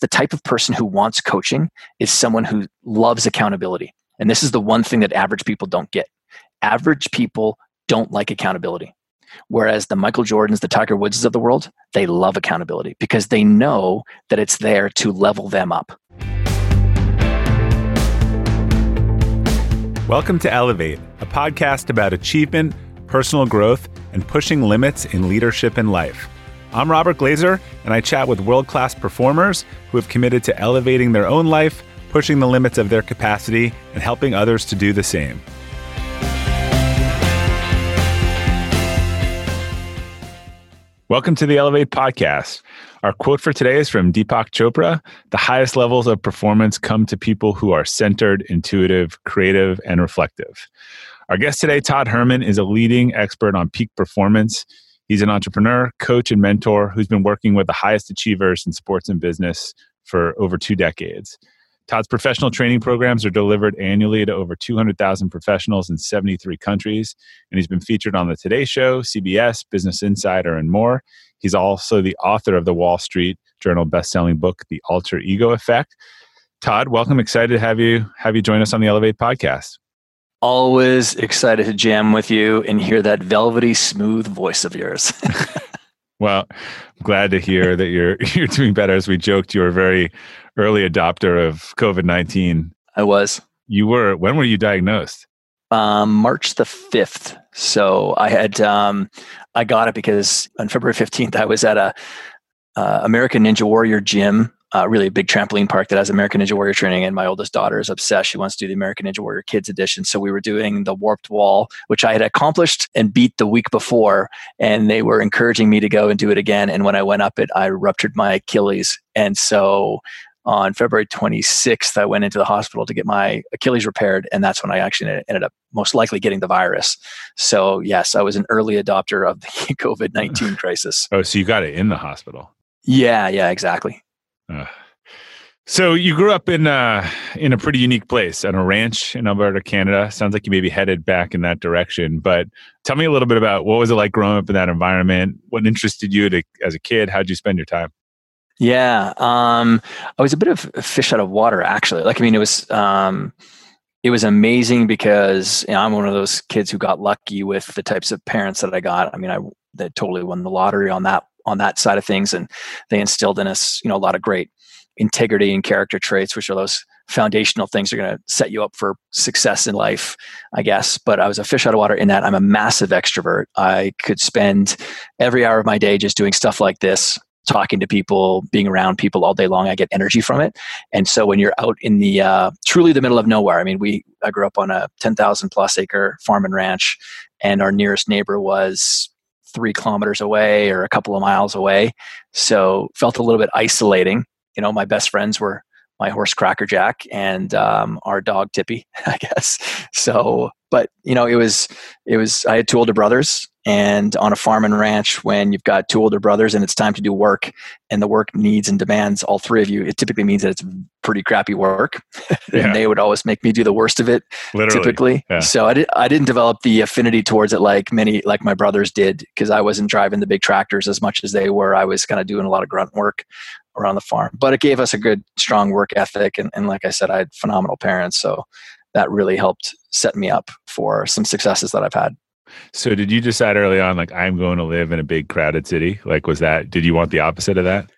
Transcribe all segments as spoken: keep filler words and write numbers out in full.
the type of person who wants coaching is someone who loves accountability. And this is the one thing that average people don't get. Average people don't like accountability. Whereas the Michael Jordans, the Tiger Woods of the world, they love accountability because they know that it's there to level them up. Welcome to Elevate, a podcast about achievement, personal growth, and pushing limits in leadership and life. I'm Robert Glazer, and I chat with world-class performers who have committed to elevating their own life, pushing the limits of their capacity, and helping others to do the same. Welcome to the Elevate Podcast. Our quote for today is from Deepak Chopra. The highest levels of performance come to people who are centered, intuitive, creative, and reflective. Our guest today, Todd Herman, is a leading expert on peak performance. He's an entrepreneur, coach, and mentor who's been working with the highest achievers in sports and business for over two decades. Todd's professional training programs are delivered annually to over two hundred thousand professionals in seventy-three countries, and he's been featured on the Today Show, C B S, Business Insider, and more. He's also the author of the Wall Street Journal best-selling book, The Alter Ego Effect. Todd, welcome. Excited to have you have you join us on the Elevate Podcast. Always excited to jam with you and hear that velvety, smooth voice of yours. Well, I'm glad to hear that you're you're doing better. As we joked, you were a very early adopter of COVID nineteen. I was. You were. When were you diagnosed? Um, March the fifth. So I had um, I got it because on February fifteenth I was at a uh, American Ninja Warrior gym, uh, really a big trampoline park that has American Ninja Warrior training. And my oldest daughter is obsessed; she wants to do the American Ninja Warrior Kids Edition. So we were doing the Warped Wall, which I had accomplished and beat the week before, and they were encouraging me to go and do it again. And when I went up it, I ruptured my Achilles, and so on February twenty-sixth, I went into the hospital to get my Achilles repaired, and that's when I actually ended up most likely getting the virus. So yes, I was an early adopter of the COVID nineteen crisis. Oh, so you got it in the hospital? Yeah, yeah, exactly. Uh, so you grew up in uh, in a pretty unique place, on a ranch in Alberta, Canada. Sounds like you may be headed back in that direction, but tell me a little bit about what was it like growing up in that environment? What interested you to, as a kid? How'd you spend your time? Yeah, um, I was a bit of a fish out of water, actually. Like, I mean, it was um, it was amazing because, you know, I'm one of those kids who got lucky with the types of parents that I got. I mean, I that totally won the lottery on that on that side of things, and they instilled in us, you know, a lot of great integrity and character traits, which are those foundational things that are going to set you up for success in life, I guess. But I was a fish out of water in that I'm a massive extrovert. I could spend every hour of my day just doing stuff like this. Talking to people, being around people all day long, I get energy from it. And so when you're out in the, uh, truly the middle of nowhere, I mean, we, I grew up on a ten thousand plus acre farm and ranch, and our nearest neighbor was three kilometers away or a couple of miles away. So felt a little bit isolating. You know, my best friends were my horse Cracker Jack and um, our dog Tippy, I guess. So, but you know, it was, it was, I had two older brothers. And on a farm and ranch, when you've got two older brothers and it's time to do work, and the work needs and demands all three of you, it typically means that it's pretty crappy work. Yeah. And they would always make me do the worst of it, literally. Typically. Yeah. So I, did, I didn't develop the affinity towards it like many, like my brothers did, because I wasn't driving the big tractors as much as they were. I was kind of doing a lot of grunt work around the farm. But it gave us a good, strong work ethic. And, and like I said, I had phenomenal parents. So that really helped set me up for some successes that I've had. So did you decide early on, like, I'm going to live in a big crowded city? Like, was that, did you want the opposite of that?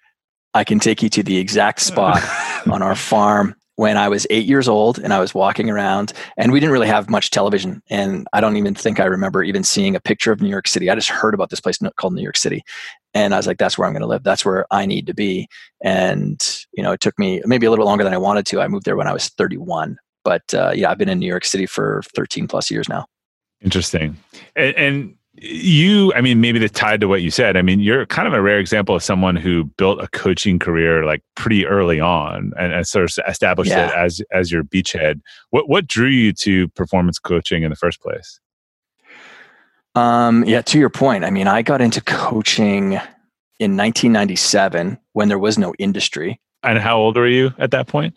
I can take you to the exact spot on our farm when I was eight years old, and I was walking around, and we didn't really have much television. And I don't even think I remember even seeing a picture of New York City. I just heard about this place called New York City. And I was like, that's where I'm going to live. That's where I need to be. And, you know, it took me maybe a little longer than I wanted to. I moved there when I was thirty-one. But uh, yeah, I've been in New York City for thirteen plus years now. Interesting. And, and you, I mean, maybe that's tied to what you said. I mean, you're kind of a rare example of someone who built a coaching career like pretty early on and, and sort of established yeah. it as as your beachhead. What what drew you to performance coaching in the first place? Um, yeah, to your point, I mean, I got into coaching in nineteen ninety-seven when there was no industry. And how old were you at that point?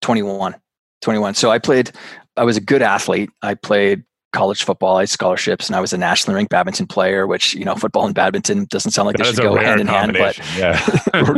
twenty-one. twenty-one. So I played, I was a good athlete. I played college football, I had scholarships, and I was a nationally ranked badminton player, which, you know, football and badminton doesn't sound like that they should go hand in hand, but yeah.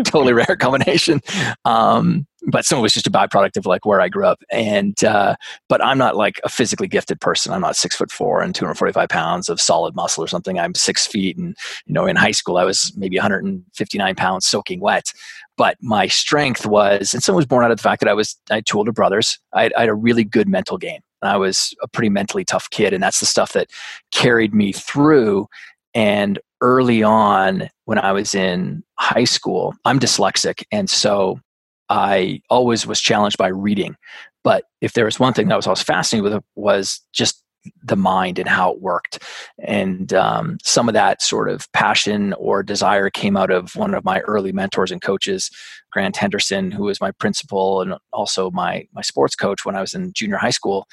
Totally rare combination. Um, but some of it was just a byproduct of like where I grew up. And, uh, but I'm not like a physically gifted person. I'm not six foot four and two hundred forty-five pounds of solid muscle or something. I'm six feet. And, you know, in high school, I was maybe one hundred fifty-nine pounds soaking wet. But my strength was, and some was born out of the fact that I was, I had two older brothers. I, I had a really good mental game. And I was a pretty mentally tough kid. And that's the stuff that carried me through. And early on when I was in high school, I'm dyslexic. And so I always was challenged by reading. But if there was one thing that I was always fascinated with, was just the mind and how it worked. And um, some of that sort of passion or desire came out of one of my early mentors and coaches, Grant Henderson, who was my principal and also my my sports coach when I was in junior high school.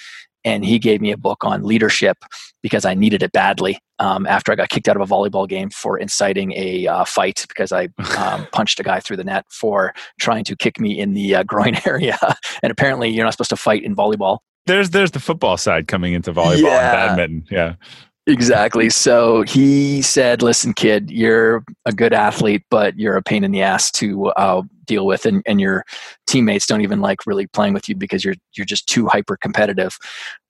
And he gave me a book on leadership because I needed it badly um, after I got kicked out of a volleyball game for inciting a uh, fight because I um, punched a guy through the net for trying to kick me in the uh, groin area. And apparently you're not supposed to fight in volleyball. There's there's the football side coming into volleyball yeah, and badminton. Yeah, exactly. So he said, listen, kid, you're a good athlete, but you're a pain in the ass to uh, deal with. And, and your teammates don't even like really playing with you because you're you're just too hyper competitive.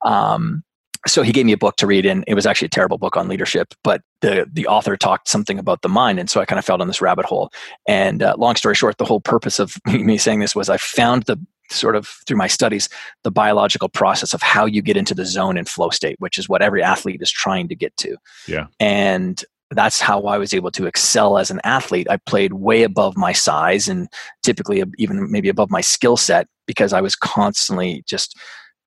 Um, so he gave me a book to read, and it was actually a terrible book on leadership, but the the author talked something about the mind. And so I kind of fell down this rabbit hole. And uh, long story short, the whole purpose of me saying this was I found the sort of through my studies, the biological process of how you get into the zone and flow state, which is what every athlete is trying to get to. Yeah. And that's how I was able to excel as an athlete. I played way above my size and typically even maybe above my skill set because I was constantly just,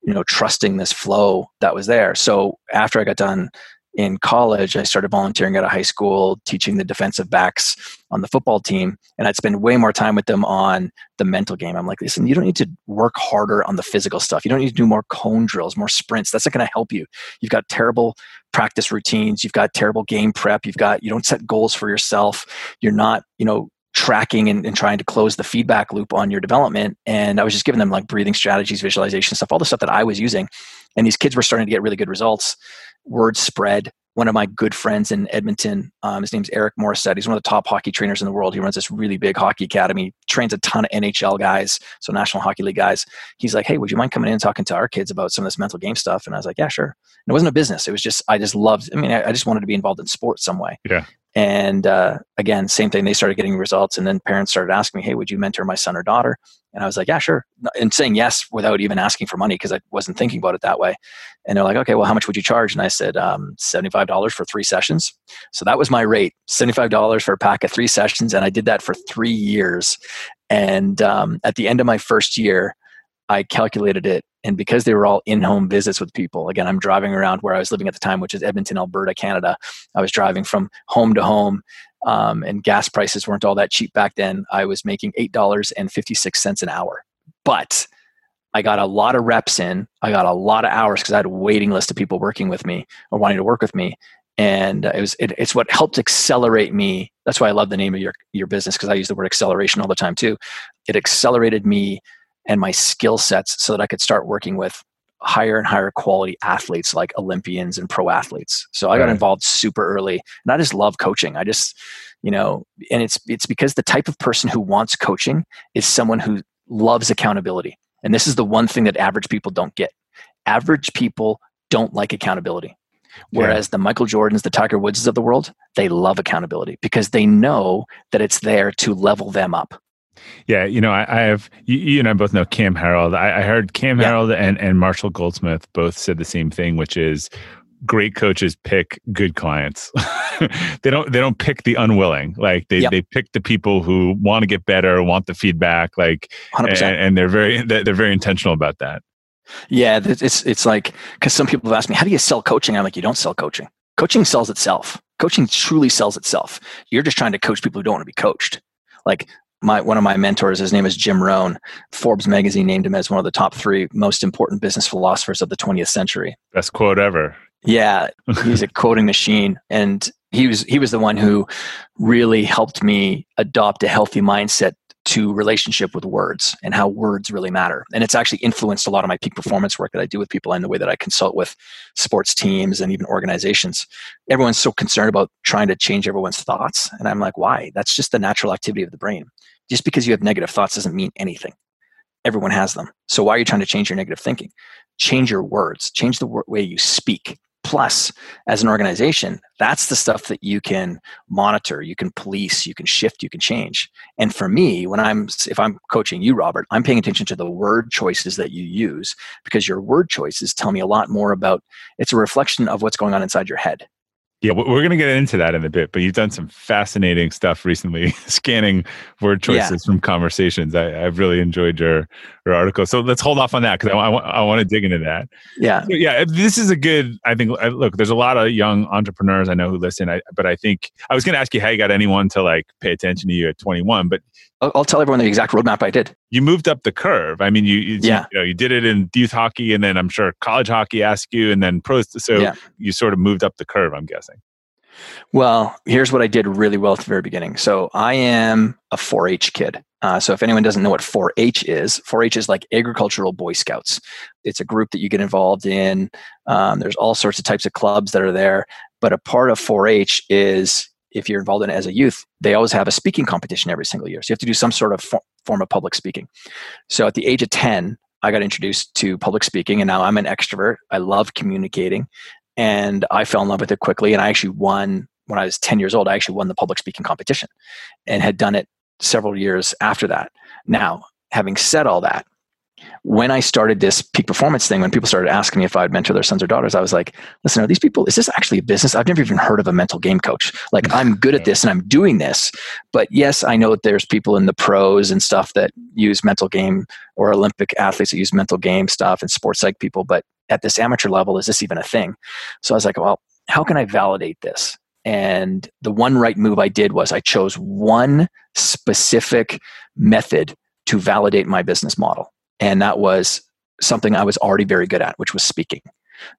you know, trusting this flow that was there. So after I got done in college, I started volunteering out of high school, teaching the defensive backs on the football team, and I'd spend way more time with them on the mental game. I'm like, listen, you don't need to work harder on the physical stuff. You don't need to do more cone drills, more sprints. That's not going to help you. You've got terrible practice routines. You've got terrible game prep. You've got, you don't set goals for yourself. You're not, you know, tracking and, and trying to close the feedback loop on your development. And I was just giving them like breathing strategies, visualization stuff, all the stuff that I was using. And these kids were starting to get really good results. Word spread. One of my good friends in Edmonton, um, his name's Eric Morissette. He's one of the top hockey trainers in the world. He runs this really big hockey academy, trains a ton of N H L guys, so National Hockey League guys. He's like, hey, would you mind coming in and talking to our kids about some of this mental game stuff? And I was like, yeah, sure. And it wasn't a business. It was just, I just loved, I mean, I, I just wanted to be involved in sports some way. Yeah. And uh, again, same thing. They started getting results. And then parents started asking me, hey, would you mentor my son or daughter? And I was like, yeah, sure. And saying yes without even asking for money because I wasn't thinking about it that way. And they're like, okay, well, how much would you charge? And I said, um, seventy-five dollars for three sessions. So that was my rate, seventy-five dollars for a pack of three sessions. And I did that for three years. And um, at the end of my first year, I calculated it. And because they were all in-home visits with people, again, I'm driving around where I was living at the time, which is Edmonton, Alberta, Canada. I was driving from home to home. Um, and gas prices weren't all that cheap back then. I was making eight dollars and fifty-six cents an hour. But I got a lot of reps in. I got a lot of hours because I had a waiting list of people working with me or wanting to work with me. And it was it, it's what helped accelerate me. That's why I love the name of your, your business, because I use the word acceleration all the time too. It accelerated me and my skill sets so that I could start working with higher and higher quality athletes like Olympians and pro athletes. So I got right. involved super early, and I just love coaching. I just, you know, and it's, it's because the type of person who wants coaching is someone who loves accountability. And this is the one thing that average people don't get. Average people don't like accountability. Whereas yeah. the Michael Jordans, the Tiger Woods of the world, they love accountability because they know that it's there to level them up. Yeah, you know, I, I have, you, you and I both know Cam Harreld. I, I heard Cam yeah. Harreld and, and Marshall Goldsmith both said the same thing, which is great coaches pick good clients. They don't they don't pick the unwilling. Like they, yep. they pick the people who want to get better, want the feedback, like one hundred percent. And, and they're very they're very intentional about that. Yeah, it's it's like, because some people have asked me, how do you sell coaching? I'm like, you don't sell coaching. Coaching sells itself. Coaching truly sells itself. You're just trying to coach people who don't want to be coached. Like My, one of my mentors, his name is Jim Rohn. Forbes magazine named him as one of the top three most important business philosophers of the twentieth century. Best quote ever. Yeah, he's a quoting machine. And he was he was the one who really helped me adopt a healthy mindset to relationship with words and how words really matter. And it's actually influenced a lot of my peak performance work that I do with people and the way that I consult with sports teams and even organizations. Everyone's so concerned about trying to change everyone's thoughts. And I'm like, why? That's just the natural activity of the brain. Just because you have negative thoughts doesn't mean anything. Everyone has them. So why are you trying to change your negative thinking? Change your words. Change the way you speak. Plus, as an organization, that's the stuff that you can monitor, you can police, you can shift, you can change. And for me, when I'm, if I'm coaching you, Robert, I'm paying attention to the word choices that you use, because your word choices tell me a lot more about, it's a reflection of what's going on inside your head. Yeah, we're going to get into that in a bit, but you've done some fascinating stuff recently, scanning word choices yeah. from conversations. I, I've really enjoyed your, your article. So let's hold off on that, because I, I, I want to dig into that. Yeah. So yeah, this is a good, I think, look, there's a lot of young entrepreneurs I know who listen, I, but I think, I was going to ask you how you got anyone to like pay attention to you at twenty-one, but... I'll, I'll tell everyone the exact roadmap I did. You moved up the curve. I mean, you you, yeah. you know, you did it in youth hockey, and then I'm sure college hockey asked you, and then pros. So yeah. you sort of moved up the curve, I'm guessing. Well, here's what I did really well at the very beginning. So I am a four H kid. Uh, so if anyone doesn't know what four H is, four H is like agricultural Boy Scouts. It's a group that you get involved in. Um, there's all sorts of types of clubs that are there. But a part of four H is... if you're involved in it as a youth, they always have a speaking competition every single year. So you have to do some sort of for- form of public speaking. So at the age of ten, I got introduced to public speaking, and now I'm an extrovert. I love communicating, and I fell in love with it quickly. And I actually won, when I was ten years old, I actually won the public speaking competition and had done it several years after that. Now, having said all that, when I started this peak performance thing, when people started asking me if I'd mentor their sons or daughters, I was like, listen, are these people, is this actually a business? I've never even heard of a mental game coach. Like, I'm good at this and I'm doing this. But yes, I know that there's people in the pros and stuff that use mental game, or Olympic athletes that use mental game stuff, and sports psych people. But at this amateur level, is this even a thing? So I was like, well, how can I validate this? And the one right move I did was I chose one specific method to validate my business model. And that was something I was already very good at, which was speaking.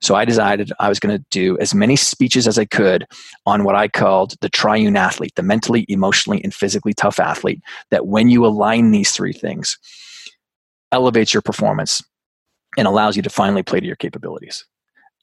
So I decided I was going to do as many speeches as I could on what I called the triune athlete, the mentally, emotionally, and physically tough athlete, that when you align these three things, elevates your performance and allows you to finally play to your capabilities.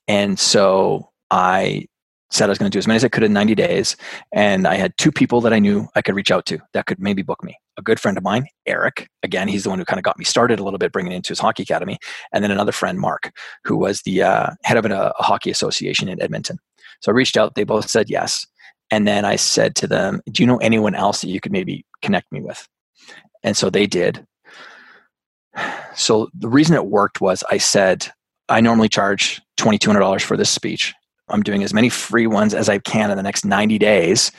And so I said I was going to do as many as I could in ninety days. And I had two people that I knew I could reach out to that could maybe book me. A good friend of mine, Eric. Again, he's the one who kind of got me started a little bit, bringing it into his hockey academy. And then another friend, Mark, who was the uh, head of an, a hockey association in Edmonton. So I reached out. They both said yes. And then I said to them, do you know anyone else that you could maybe connect me with? And so they did. So the reason it worked was I said, I normally charge twenty-two hundred dollars for this speech. I'm doing as many free ones as I can in the next ninety days,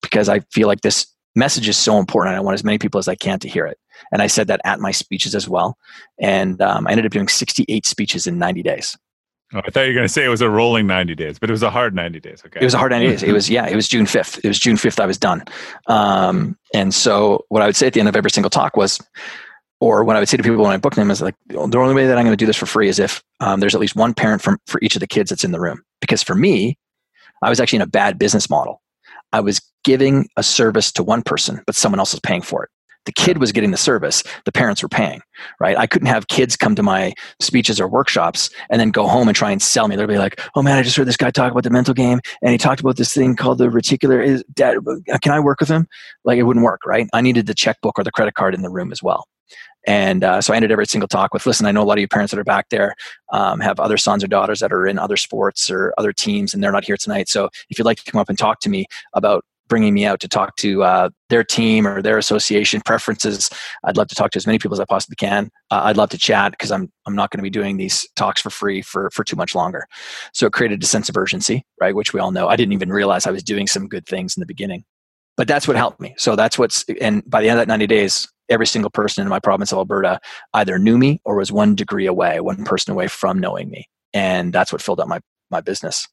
because I feel like this message is so important and I want as many people as I can to hear it. And I said that at my speeches as well. And um, I ended up doing sixty-eight speeches in ninety days. Oh, I thought you were going to say it was a rolling ninety days, but it was a hard ninety days. Okay. It was a hard ninety days. It was, yeah, it was June fifth. It was June fifth I was done. Um, and so what I would say at the end of every single talk was, or what I would say to people when I book them is like, the only way that I'm going to do this for free is if um, there's at least one parent from, for each of the kids that's in the room. Because for me, I was actually in a bad business model. I was giving a service to one person, but someone else was paying for it. The kid was getting the service. The parents were paying, right? I couldn't have kids come to my speeches or workshops and then go home and try and sell me. They'll be like, oh man, I just heard this guy talk about the mental game, and he talked about this thing called the reticular. Is, Dad, can I work with him? Like, it wouldn't work, right? I needed the checkbook or the credit card in the room as well. And uh, so I ended every single talk with, listen, I know a lot of you parents that are back there um, have other sons or daughters that are in other sports or other teams, and they're not here tonight. So if you'd like to come up and talk to me about bringing me out to talk to uh, their team or their association preferences, I'd love to talk to as many people as I possibly can. Uh, I'd love to chat, because I'm I'm not going to be doing these talks for free for, for too much longer. So it created a sense of urgency, right? Which we all know. I didn't even realize I was doing some good things in the beginning. But that's what helped me. So that's what's, and by the end of that ninety days, every single person in my province of Alberta either knew me or was one degree away, one person away from knowing me. And that's what filled up my, my business.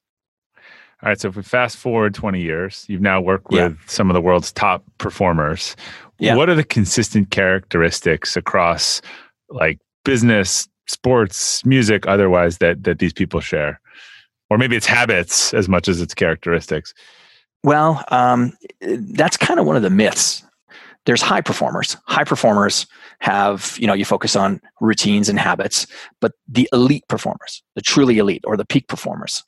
All right. So if we fast forward twenty years, you've now worked with yeah. some of the world's top performers. Yeah. What are the consistent characteristics across like business, sports, music, otherwise that, that these people share? Or maybe it's habits as much as it's characteristics. Well, um, that's kind of one of the myths. there's high performers. High performers have, you know, you focus on routines and habits, but the elite performers, the truly elite or the peak performers,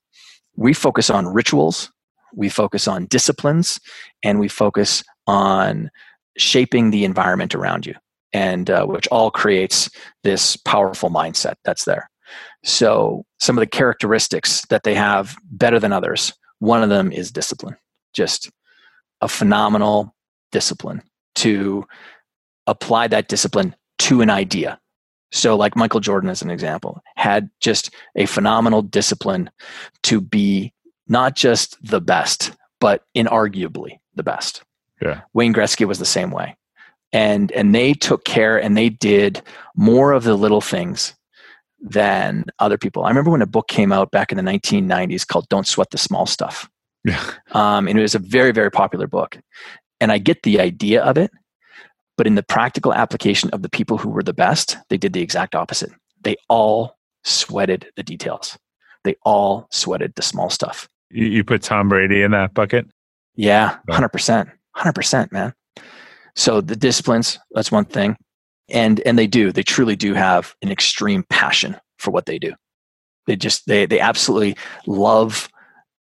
we focus on rituals, we focus on disciplines, and we focus on shaping the environment around you, and uh, which all creates this powerful mindset that's there. So some of the characteristics that they have better than others, one of them is discipline, just a phenomenal discipline to apply that discipline to an idea. So like Michael Jordan, as an example, had just a phenomenal discipline to be not just the best, but inarguably the best. Yeah. Wayne Gretzky was the same way. And and they took care and they did more of the little things than other people. I remember when a book came out back in the nineteen nineties called Don't Sweat the Small Stuff. Yeah. Um, and it was a very, very popular book. And I get the idea of it, but in the practical application of the people who were the best, they did the exact opposite. They all sweated the details. They all sweated the small stuff. You put Tom Brady in that bucket? Yeah, one hundred percent. one hundred percent, man. So the disciplines, that's one thing. And and they do, they truly do have an extreme passion for what they do. They just, they they absolutely love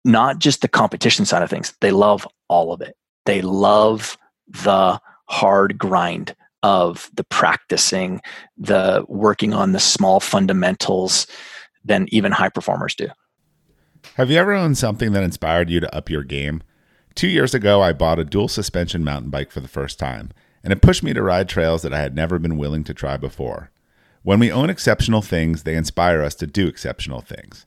not just the competition side of things. They love all of it. They love the hard grind of the practicing, the working on the small fundamentals than even high performers do. Have you ever owned something that inspired you to up your game? Two years ago, I bought a dual suspension mountain bike for the first time, and it pushed me to ride trails that I had never been willing to try before. When we own exceptional things, they inspire us to do exceptional things.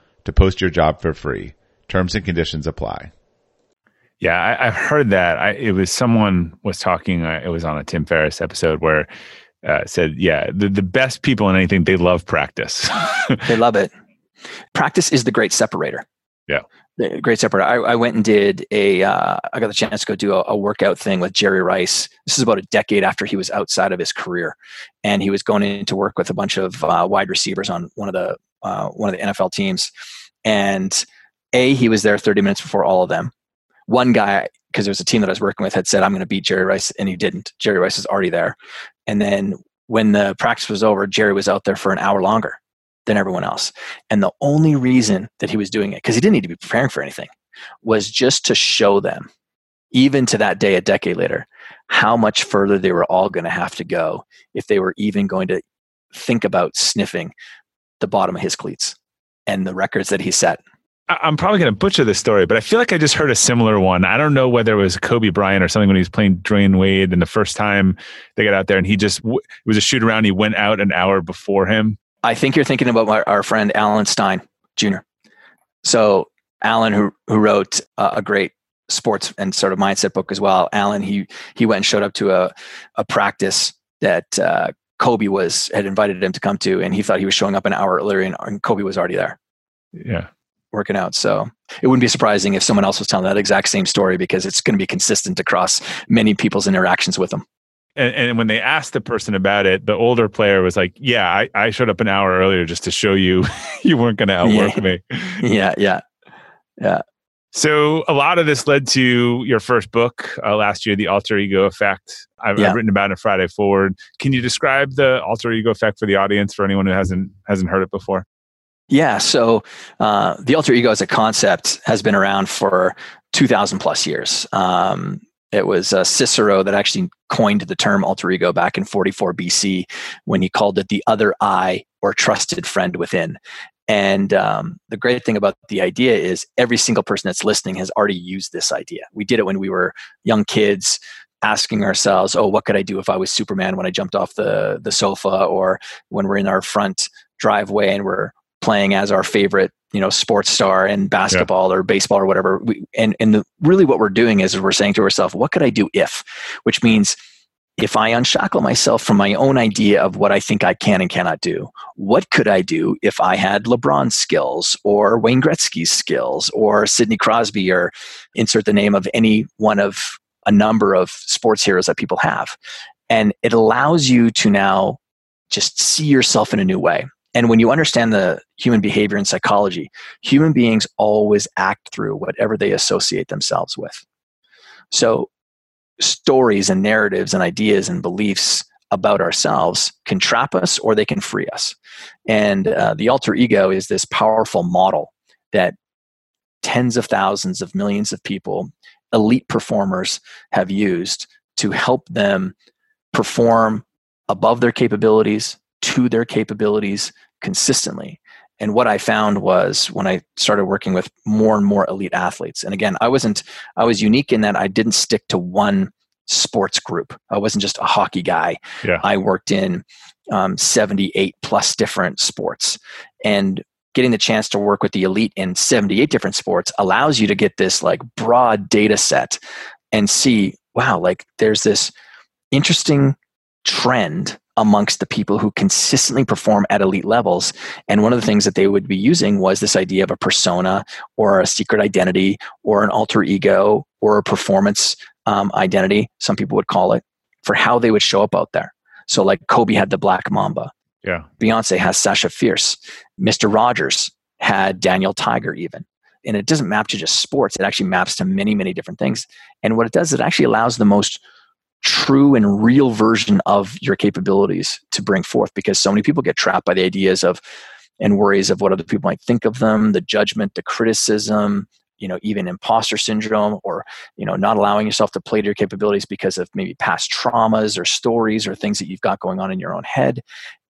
to post your job for free. Terms and conditions apply. Yeah, I, I've heard that. I, it was someone was talking, uh, it was on a Tim Ferriss episode where uh, said, yeah, the, the best people in anything, they love practice. They love it. Practice is the great separator. Yeah. The great separator. I, I went and did a, uh, I got the chance to go do a, a workout thing with Jerry Rice. This is about a decade after he was outside of his career. And he was going in to work with a bunch of uh, wide receivers on one of the Uh, one of the N F L teams. And A, he was there thirty minutes before all of them. One guy, because there was a team that I was working with, had said, I'm going to beat Jerry Rice. And he didn't. Jerry Rice is already there. And then when the practice was over, Jerry was out there for an hour longer than everyone else. And the only reason that he was doing it, because he didn't need to be preparing for anything, was just to show them, even to that day, a decade later, how much further they were all going to have to go if they were even going to think about sniffing the bottom of his cleats and the records that he set. I'm probably going to butcher this story, but I feel like I just heard a similar one. I don't know whether it was Kobe Bryant or something when he was playing Dwayne Wade, and the first time they got out there and he just, it was a shoot around. He went out an hour before him. I think you're thinking about my, our friend Alan Stein Junior So Alan, who who wrote uh, a great sports and sort of mindset book as well. Alan, he he went and showed up to a a practice that uh, Kobe was had invited him to come to, and he thought he was showing up an hour earlier, and, and Kobe was already there. Yeah. Working out. So it wouldn't be surprising if someone else was telling that exact same story, because it's going to be consistent across many people's interactions with them. And, and when they asked the person about it, the older player was like, yeah, I, I showed up an hour earlier just to show you you weren't going to outwork yeah. me. yeah, yeah, yeah. So a lot of this led to your first book uh, last year, The Alter Ego Effect. I've, yeah. I've written about it in Friday Forward. Can you describe The Alter Ego Effect for the audience, for anyone who hasn't hasn't heard it before? Yeah, so uh, the alter ego as a concept has been around for two thousand plus years. Um, it was uh, Cicero that actually coined the term alter ego back in forty-four B C when he called it the other eye, or trusted friend within. And um, the great thing about the idea is every single person that's listening has already used this idea. We did it when we were young kids, asking ourselves, oh, what could I do if I was Superman when I jumped off the, the sofa, or when we're in our front driveway and we're playing as our favorite, you know, sports star in basketball yeah. or baseball or whatever. We, and and the, really what we're doing is we're saying to ourselves, what could I do if? Which means if I unshackle myself from my own idea of what I think I can and cannot do, what could I do if I had LeBron's skills, or Wayne Gretzky's skills, or Sidney Crosby, or insert the name of any one of a number of sports heroes that people have. And it allows you to now just see yourself in a new way. And when you understand the human behavior and psychology, human beings always act through whatever they associate themselves with. So stories and narratives and ideas and beliefs about ourselves can trap us, or they can free us. And uh, the alter ego is this powerful model that tens of thousands of millions of people, elite performers, have used to help them perform above their capabilities, to their capabilities, consistently. And what I found was, when I started working with more and more elite athletes, and again, I wasn't, I was unique in that I didn't stick to one sports group. I wasn't just a hockey guy. Yeah. I worked in um, seventy-eight plus different sports, and getting the chance to work with the elite in seventy-eight different sports allows you to get this like broad data set and see, wow, like there's this interesting trend amongst the people who consistently perform at elite levels. And one of the things that they would be using was this idea of a persona, or a secret identity, or an alter ego, or a performance um, identity, some people would call it, for how they would show up out there. So like Kobe had the Black Mamba. Yeah. Beyonce has Sasha Fierce. Mister Rogers had Daniel Tiger even. And it doesn't map to just sports. It actually maps to many, many different things. And what it does, it actually allows the most true and real version of your capabilities to bring forth, because so many people get trapped by the ideas of and worries of what other people might think of them, the judgment, the criticism, you know, even imposter syndrome, or, you know, not allowing yourself to play to your capabilities because of maybe past traumas or stories or things that you've got going on in your own head.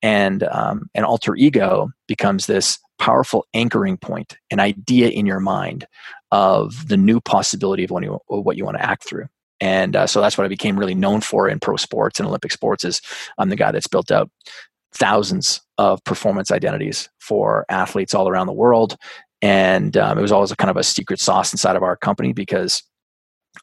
And um, an alter ego becomes this powerful anchoring point, an idea in your mind of the new possibility of what you, of what you want to act through. And uh, so that's what I became really known for in pro sports and Olympic sports, is I'm the guy that's built out thousands of performance identities for athletes all around the world. And um, it was always a kind of a secret sauce inside of our company, because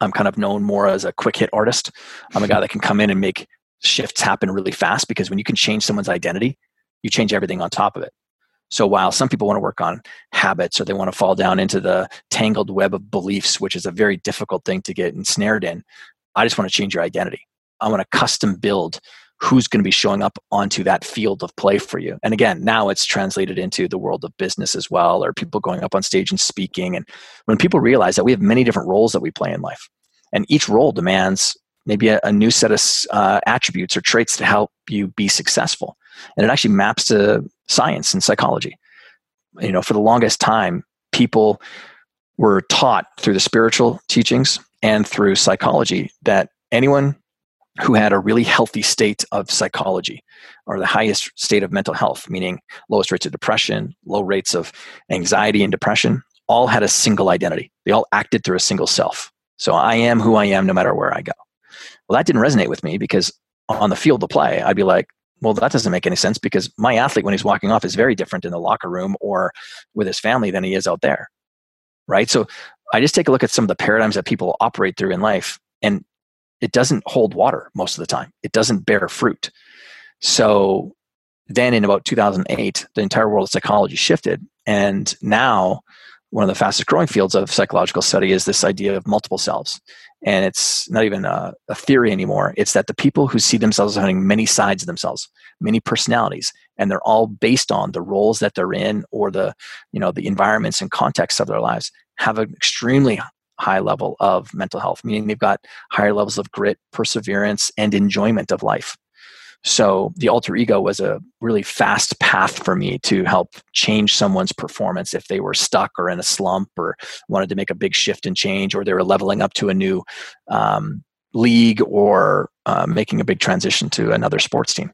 I'm kind of known more as a quick hit artist. I'm a guy that can come in and make shifts happen really fast, because when you can change someone's identity, you change everything on top of it. So while some people want to work on habits, or they want to fall down into the tangled web of beliefs, which is a very difficult thing to get ensnared in, I just want to change your identity. I want to custom build who's going to be showing up onto that field of play for you. And again, now it's translated into the world of business as well, or people going up on stage and speaking. And when people realize that we have many different roles that we play in life, and each role demands maybe a, a new set of uh, attributes or traits to help you be successful. And it actually maps to science and psychology. You know, for the longest time, people were taught through the spiritual teachings and through psychology that anyone who had a really healthy state of psychology, or the highest state of mental health, meaning lowest rates of depression, low rates of anxiety and depression, all had a single identity. They all acted through a single self. So I am who I am no matter where I go. Well, that didn't resonate with me, because on the field of play, I'd be like, well, that doesn't make any sense, because my athlete, when he's walking off, is very different in the locker room or with his family than he is out there. right? So I just take a look at some of the paradigms that people operate through in life, and it doesn't hold water most of the time. It doesn't bear fruit. So then in about two thousand eight, the entire world of psychology shifted. And now one of the fastest growing fields of psychological study is this idea of multiple selves. And it's not even a, a theory anymore. It's that the people who see themselves as having many sides of themselves, many personalities, and they're all based on the roles that they're in or the, you know, the environments and contexts of their lives, have an extremely high level of mental health, meaning they've got higher levels of grit, perseverance, and enjoyment of life. So the alter ego was a really fast path for me to help change someone's performance if they were stuck or in a slump or wanted to make a big shift and change, or they were leveling up to a new um, league or uh, making a big transition to another sports team.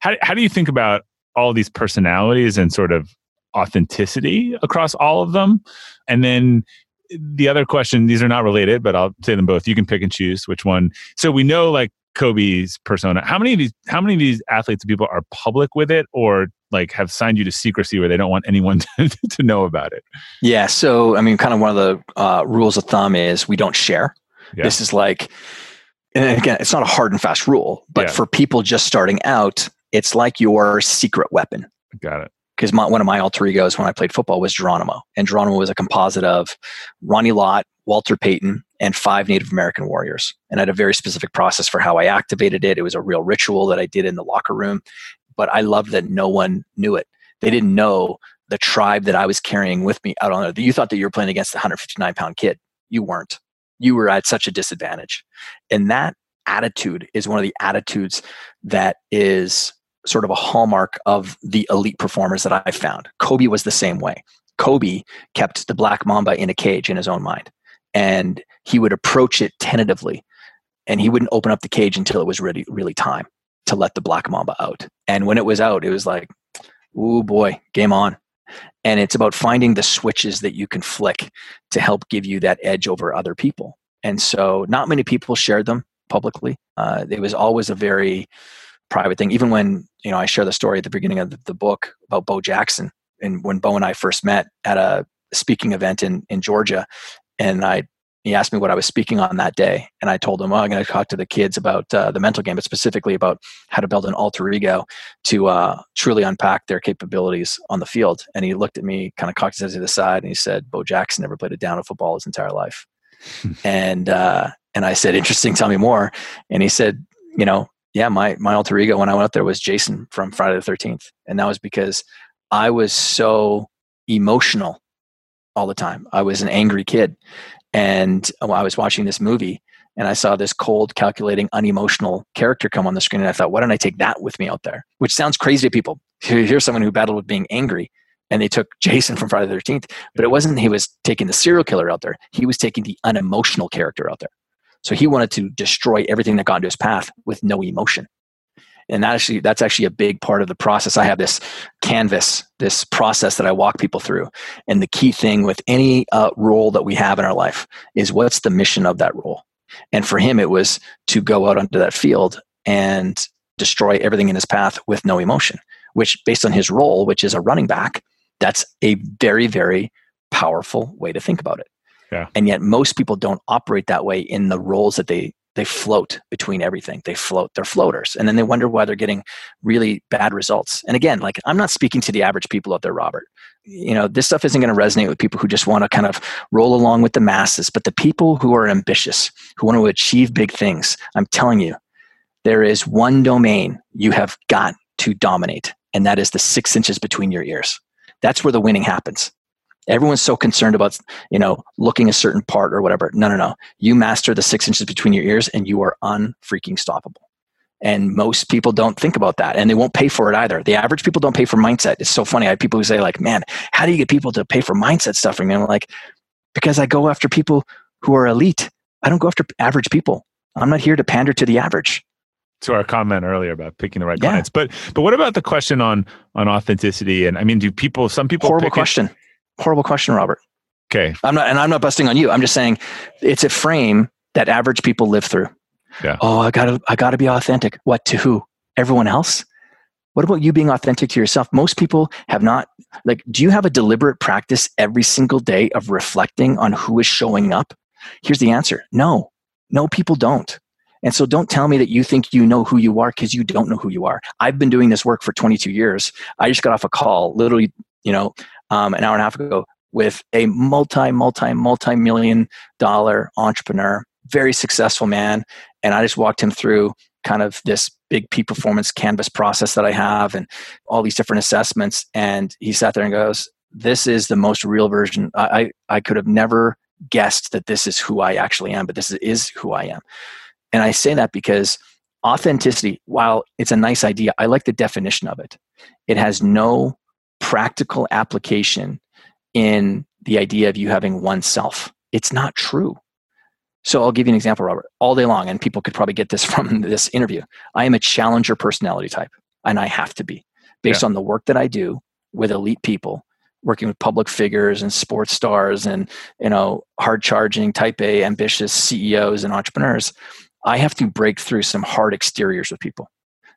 How, how do you think about all these personalities and sort of authenticity across all of them? And then the other question, these are not related, but I'll say them both. You can pick and choose which one. So we know, like, Kobe's persona. How many of these, how many of these athletes and people are public with it, or like have signed you to secrecy where they don't want anyone to, to know about it? Yeah. So, I mean, kind of one of the uh, rules of thumb is we don't share. Yeah. This is like, and again, it's not a hard and fast rule, but yeah. for people just starting out, it's like your secret weapon. Got it. Because one of my alter egos when I played football was Geronimo. And Geronimo was a composite of Ronnie Lott, Walter Payton, and five Native American warriors. And I had a very specific process for how I activated it. It was a real ritual that I did in the locker room. But I loved that no one knew it. They didn't know the tribe that I was carrying with me out on it. You thought that you were playing against the one hundred fifty-nine pound kid. You weren't. You were at such a disadvantage. And that attitude is one of the attitudes that is sort of a hallmark of the elite performers that I found. Kobe was the same way. Kobe kept the Black Mamba in a cage in his own mind. And he would approach it tentatively. And he wouldn't open up the cage until it was really, really time to let the Black Mamba out. And when it was out, it was like, ooh, boy, game on. And it's about finding the switches that you can flick to help give you that edge over other people. And so not many people shared them publicly. Uh, it was always a very private thing. Even when, you know, I share the story at the beginning of the book about Bo Jackson, and when Bo and I first met at a speaking event in, in Georgia, and I, he asked me what I was speaking on that day. And I told him, oh, I'm going to talk to the kids about uh, the mental game, but specifically about how to build an alter ego to uh, truly unpack their capabilities on the field. And he looked at me kind of cocked his head to the side and he said, Bo Jackson never played a down of football his entire life. and uh, And I said, interesting, tell me more. And he said, you know, yeah, my, my alter ego when I went out there was Jason from Friday the thirteenth. And that was because I was so emotional all the time. I was an angry kid. And I was watching this movie and I saw this cold, calculating, unemotional character come on the screen. And I thought, why don't I take that with me out there? Which sounds crazy to people. Here's someone who battled with being angry. And they took Jason from Friday the thirteenth. But it wasn't he was taking the serial killer out there. He was taking the unemotional character out there. So he wanted to destroy everything that got into his path with no emotion. And that actually, that's actually a big part of the process. I have this canvas, this process that I walk people through. And the key thing with any uh, role that we have in our life is what's the mission of that role? And for him, it was to go out onto that field and destroy everything in his path with no emotion, which based on his role, which is a running back, that's a very, very powerful way to think about it. Yeah. And yet most people don't operate that way in the roles that they, they float between everything. They float, they're floaters. And then they wonder why they're getting really bad results. And again, like I'm not speaking to the average people out there, Robert. You know, this stuff isn't going to resonate with people who just want to kind of roll along with the masses, but the people who are ambitious, who want to achieve big things, I'm telling you, there is one domain you have got to dominate. And that is the six inches between your ears. That's where the winning happens. Everyone's so concerned about, you know, looking a certain part or whatever. No, no, no. You master the six inches between your ears and you are unfreaking stoppable. And most people don't think about that and they won't pay for it either. The average people don't pay for mindset. It's so funny. I have people who say like, man, how do you get people to pay for mindset stuff? And I'm like, because I go after people who are elite. I don't go after average people. I'm not here to pander to the average. To our comment earlier about picking the right yeah. clients. But but what about the question on on authenticity? And I mean, do people, some people- Horrible question. It? Horrible question, Robert. Okay. I'm not, and I'm not busting on you. I'm just saying it's a frame that average people live through. Yeah. Oh, I gotta, I gotta be authentic. What to who? Everyone else? What about you being authentic to yourself? Most people have not, like, do you have a deliberate practice every single day of reflecting on who is showing up? Here's the answer. No, no, people don't. And so don't tell me that you think you know who you are, because you don't know who you are. I've been doing this work for twenty-two years. I just got off a call literally, you know, um, an hour and a half ago with a multi, multi, multi-million dollar entrepreneur, very successful man. And I just walked him through kind of this big peak performance canvas process that I have and all these different assessments. And he sat there and goes, this is the most real version. I, I, I could have never guessed that this is who I actually am, but this is who I am. And I say that because authenticity, while it's a nice idea, I like the definition of it. It has no practical application in the idea of you having one self. It's not true. So I'll give you an example, Robert, all day long, and people could probably get this from this interview. I am a challenger personality type, and I have to be. Based yeah. on the work that I do with elite people, working with public figures and sports stars and, you know, hard-charging, type A, ambitious C E Os and entrepreneurs, I have to break through some hard exteriors with people.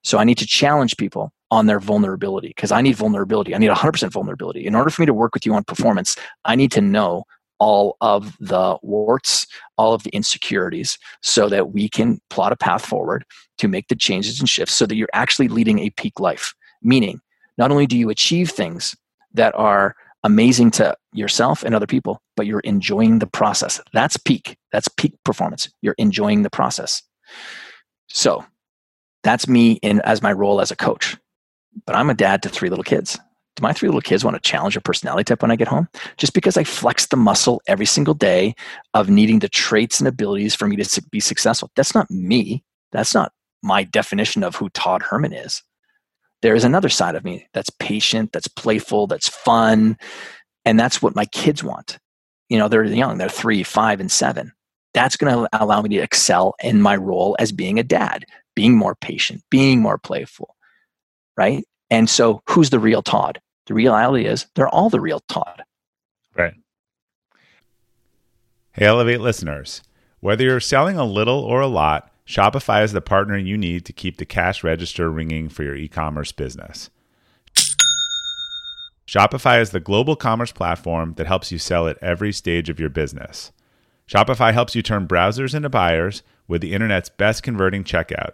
So I need to challenge people on their vulnerability, because I need vulnerability. I need one hundred percent vulnerability. In order for me to work with you on performance, I need to know all of the warts, all of the insecurities, so that we can plot a path forward to make the changes and shifts so that you're actually leading a peak life. Meaning, not only do you achieve things that are amazing to yourself and other people, but you're enjoying the process. That's peak. That's peak performance. You're enjoying the process. So that's me in as my role as a coach. But I'm a dad to three little kids. Do my three little kids want to challenge a personality type when I get home? Just because I flex the muscle every single day of needing the traits and abilities for me to be successful. That's not me. That's not my definition of who Todd Herman is. There is another side of me that's patient, that's playful, that's fun. And that's what my kids want. You know, they're young. They're three, five, and seven. That's going to allow me to excel in my role as being a dad, being more patient, being more playful, right? And so who's the real Todd? The reality is they're all the real Todd. Right. Hey, Elevate listeners. Whether you're selling a little or a lot, Shopify is the partner you need to keep the cash register ringing for your e-commerce business. Shopify is the global commerce platform that helps you sell at every stage of your business. Shopify helps you turn browsers into buyers with the internet's best converting checkout,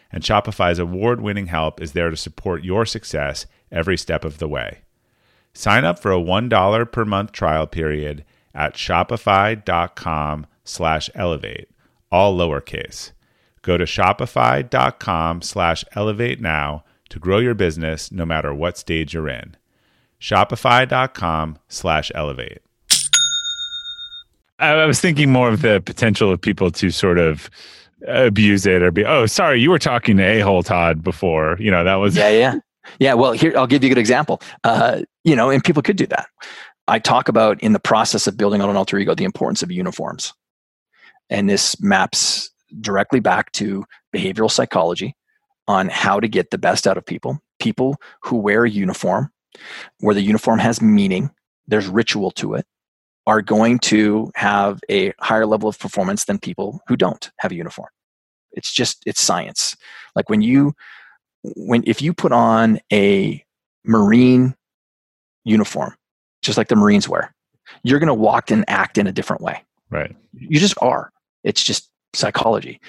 and Shopify's award-winning help is there to support your success every step of the way. Sign up for a one dollar per month trial period at shopify.com slash elevate, all lowercase. Go to shopify.com slash elevate now to grow your business no matter what stage you're in. Shopify.com slash elevate. I was thinking more of the potential of people to sort of abuse it or be, oh, sorry, you were talking to a-hole Todd before. You know, that was... Yeah, yeah. Yeah, well, here, I'll give you a good example. Uh, you know, and people could do that. I talk about in the process of building out an alter ego, the importance of uniforms. And this maps directly back to behavioral psychology on how to get the best out of people. People who wear a uniform, where the uniform has meaning, there's ritual to it, are going to have a higher level of performance than people who don't have a uniform. It's just, it's science. Like when you... When if you put on a Marine uniform, just like the Marines wear, you're going to walk and act in a different way. Right. You just are. It's just psychology.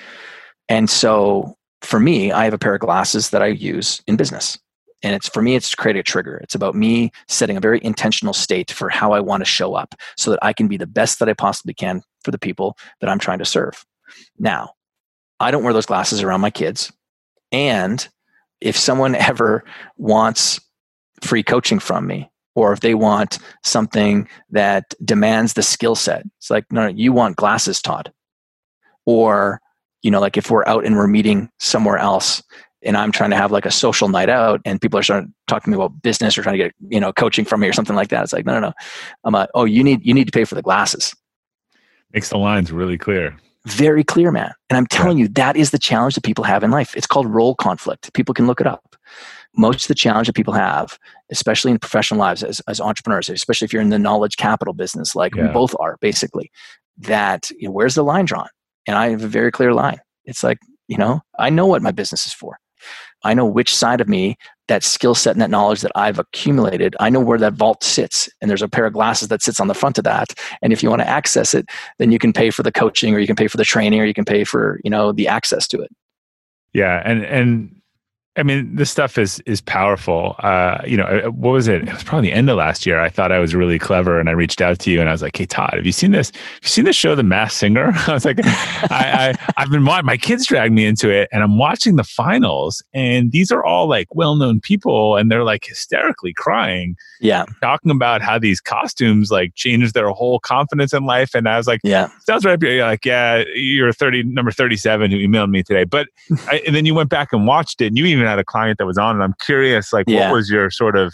And so for me, I have a pair of glasses that I use in business. And it's for me, it's to create a trigger. It's about me setting a very intentional state for how I want to show up so that I can be the best that I possibly can for the people that I'm trying to serve. Now, I don't wear those glasses around my kids. And if someone ever wants free coaching from me, or if they want something that demands the skill set, it's like, no, no, you want glasses, Todd. Or, you know, like if we're out and we're meeting somewhere else and I'm trying to have like a social night out and people are starting to talk to me about business or trying to get, you know, coaching from me or something like that. It's like, no, no, no. I'm like, oh, you need, you need to pay for the glasses. Makes the lines really clear. Very clear, man. And I'm telling yeah. you, that is the challenge that people have in life. It's called role conflict. People can look it up. Most of the challenge that people have, especially in professional lives as, as entrepreneurs, especially if you're in the knowledge capital business, like yeah. we both are basically, that, you know, where's the line drawn? And I have a very clear line. It's like, you know, I know what my business is for. I know which side of me, that skill set and that knowledge that I've accumulated, I know where that vault sits. And there's a pair of glasses that sits on the front of that. And if you want to access it, then you can pay for the coaching or you can pay for the training or you can pay for, you know, the access to it. Yeah. And, and I mean, this stuff is, is powerful. Uh, you know, what was it? It was probably the end of last year. I thought I was really clever and I reached out to you and I was like, hey, Todd, have you seen this? Have you seen this show, The Masked Singer? I was like, I, I, I've been watching, my kids dragged me into it and I'm watching the finals and these are all like well-known people and they're like hysterically crying. Yeah. Talking about how these costumes like changed their whole confidence in life. And I was like, yeah, sounds right up here. You're like, yeah, you're thirty, number thirty-seven who emailed me today. But I, and then you went back and watched it and you even had a client that was on, and I'm curious, like, yeah. what was your sort of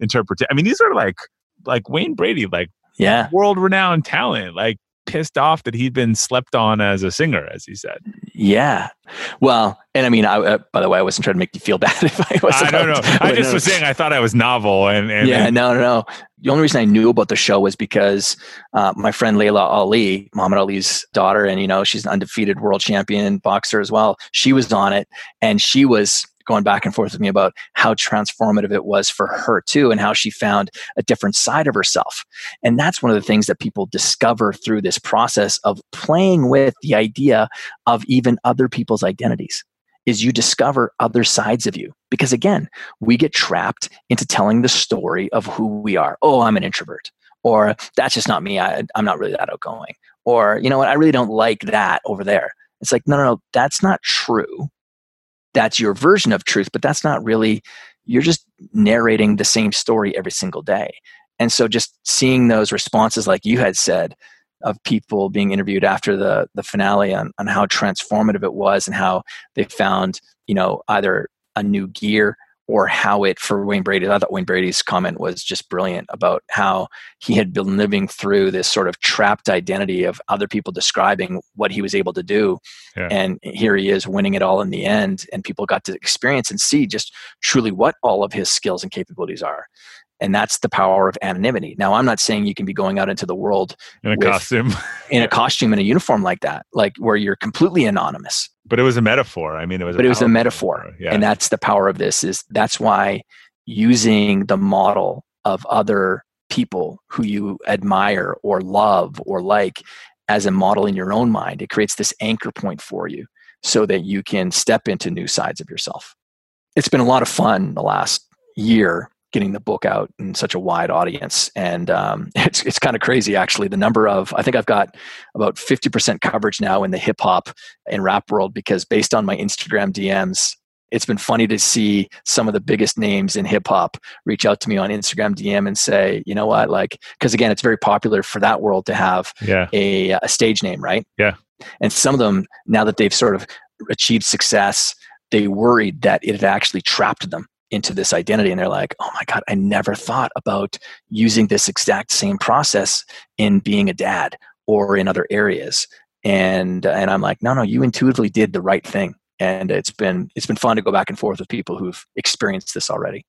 interpretation? I mean, these are like, like Wayne Brady, like, yeah, world-renowned talent, like, pissed off that he'd been slept on as a singer, as he said. Yeah. Well, and I mean, I, uh, by the way, I wasn't trying to make you feel bad if I was. I don't know. To, I just no. was saying I thought I was novel. And, and yeah, and, no, no, no. The only reason I knew about the show was because uh, my friend Layla Ali, Muhammad Ali's daughter, and you know, she's an undefeated world champion boxer as well. She was on it, and she was going back and forth with me about how transformative it was for her too, and how she found a different side of herself. And that's one of the things that people discover through this process of playing with the idea of even other people's identities, is you discover other sides of you. Because again, we get trapped into telling the story of who we are. Oh, I'm an introvert. Or that's just not me. I, I'm not really that outgoing. Or, you know what? I really don't like that over there. It's like, no, no, no, that's not true. That's your version of truth, but that's not really, you're just narrating the same story every single day. And so just seeing those responses, like you had said, of people being interviewed after the the finale on, on how transformative it was and how they found, you know, either a new gear or how it, for Wayne Brady, I thought Wayne Brady's comment was just brilliant about how he had been living through this sort of trapped identity of other people describing what he was able to do. Yeah. And here he is winning it all in the end. And people got to experience and see just truly what all of his skills and capabilities are. And that's the power of anonymity. Now, I'm not saying you can be going out into the world in a with, costume, in a costume and a uniform like that, like where you're completely anonymous. But it was a metaphor. I mean, it was. But a it was a metaphor, metaphor. Yeah. And that's the power of this. Is that's why using the model of other people who you admire or love or like as a model in your own mind, it creates this anchor point for you, so that you can step into new sides of yourself. It's been a lot of fun the last year, getting the book out in such a wide audience. And um, it's it's kind of crazy, actually, the number of, I think I've got about fifty percent coverage now in the hip hop and rap world, because based on my Instagram D Ms, it's been funny to see some of the biggest names in hip hop reach out to me on Instagram D M and say, you know what, like, because again, it's very popular for that world to have yeah. a, a stage name, right? Yeah. And some of them, now that they've sort of achieved success, they worried that it had actually trapped them into this identity. And they're like, oh my God, I never thought about using this exact same process in being a dad or in other areas. And, and I'm like, no, no, you intuitively did the right thing. And it's been, it's been fun to go back and forth with people who've experienced this already.